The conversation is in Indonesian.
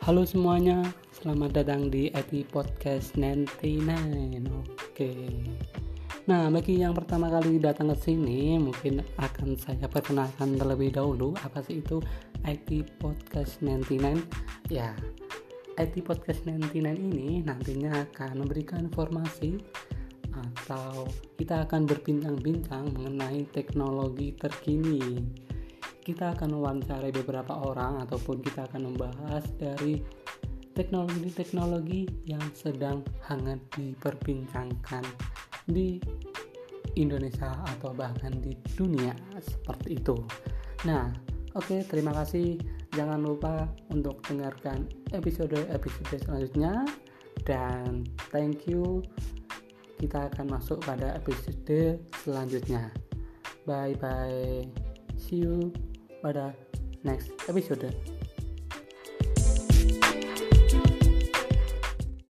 Halo semuanya, selamat datang di EP Podcast 99. Oke. Nah, bagi yang pertama kali datang ke sini, mungkin akan saya perkenalkan terlebih dahulu apa sih itu EP Podcast 99. Ya, EP Podcast 99 ini nantinya akan memberikan informasi atau kita akan berbincang-bincang mengenai teknologi terkini. Kita akan mewawancarai beberapa orang ataupun kita akan membahas dari teknologi-teknologi yang sedang hangat diperbincangkan di Indonesia atau bahkan di dunia seperti itu. Nah, oke, terima kasih. Jangan lupa untuk dengarkan episode selanjutnya dan thank you. Kita akan masuk pada episode selanjutnya. Bye bye. See you pada next episode.